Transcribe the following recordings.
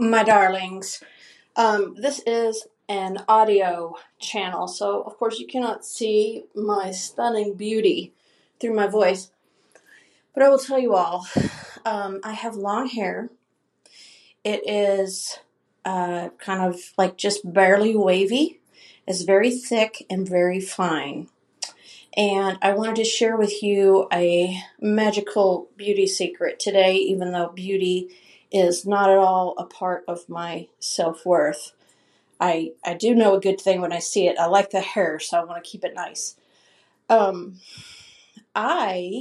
My darlings, this is an audio channel, so of course you cannot see my stunning beauty through my voice, but I will tell you all, I have long hair. It is kind of like just barely wavy. It's very thick and very fine, and I wanted to share with you a magical beauty secret today, even though beauty is not at all a part of my self-worth. I do know a good thing when I see it. I like the hair, so I want to keep it nice. I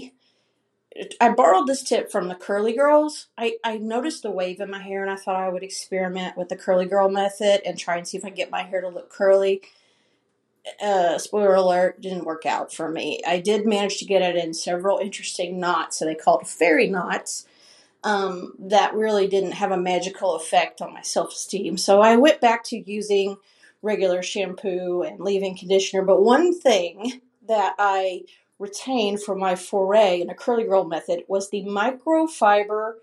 borrowed this tip from the Curly Girls. I noticed a wave in my hair, and I thought I would experiment with the Curly Girl method and try and see if I can get my hair to look curly. Spoiler alert, didn't work out for me. I did manage to get it in several interesting knots, so they call it fairy knots. That really didn't have a magical effect on my self-esteem. So I went back to using regular shampoo and leave-in conditioner. But one thing that I retained from my foray in a Curly Girl method was the microfiber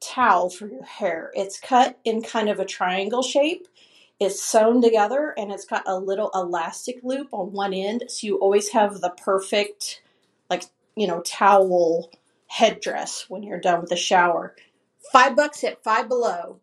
towel for your hair. It's cut in kind of a triangle shape. It's sewn together, and it's got a little elastic loop on one end. So you always have the perfect, like, you know, towel headdress when you're done with the shower. $5 at Five Below.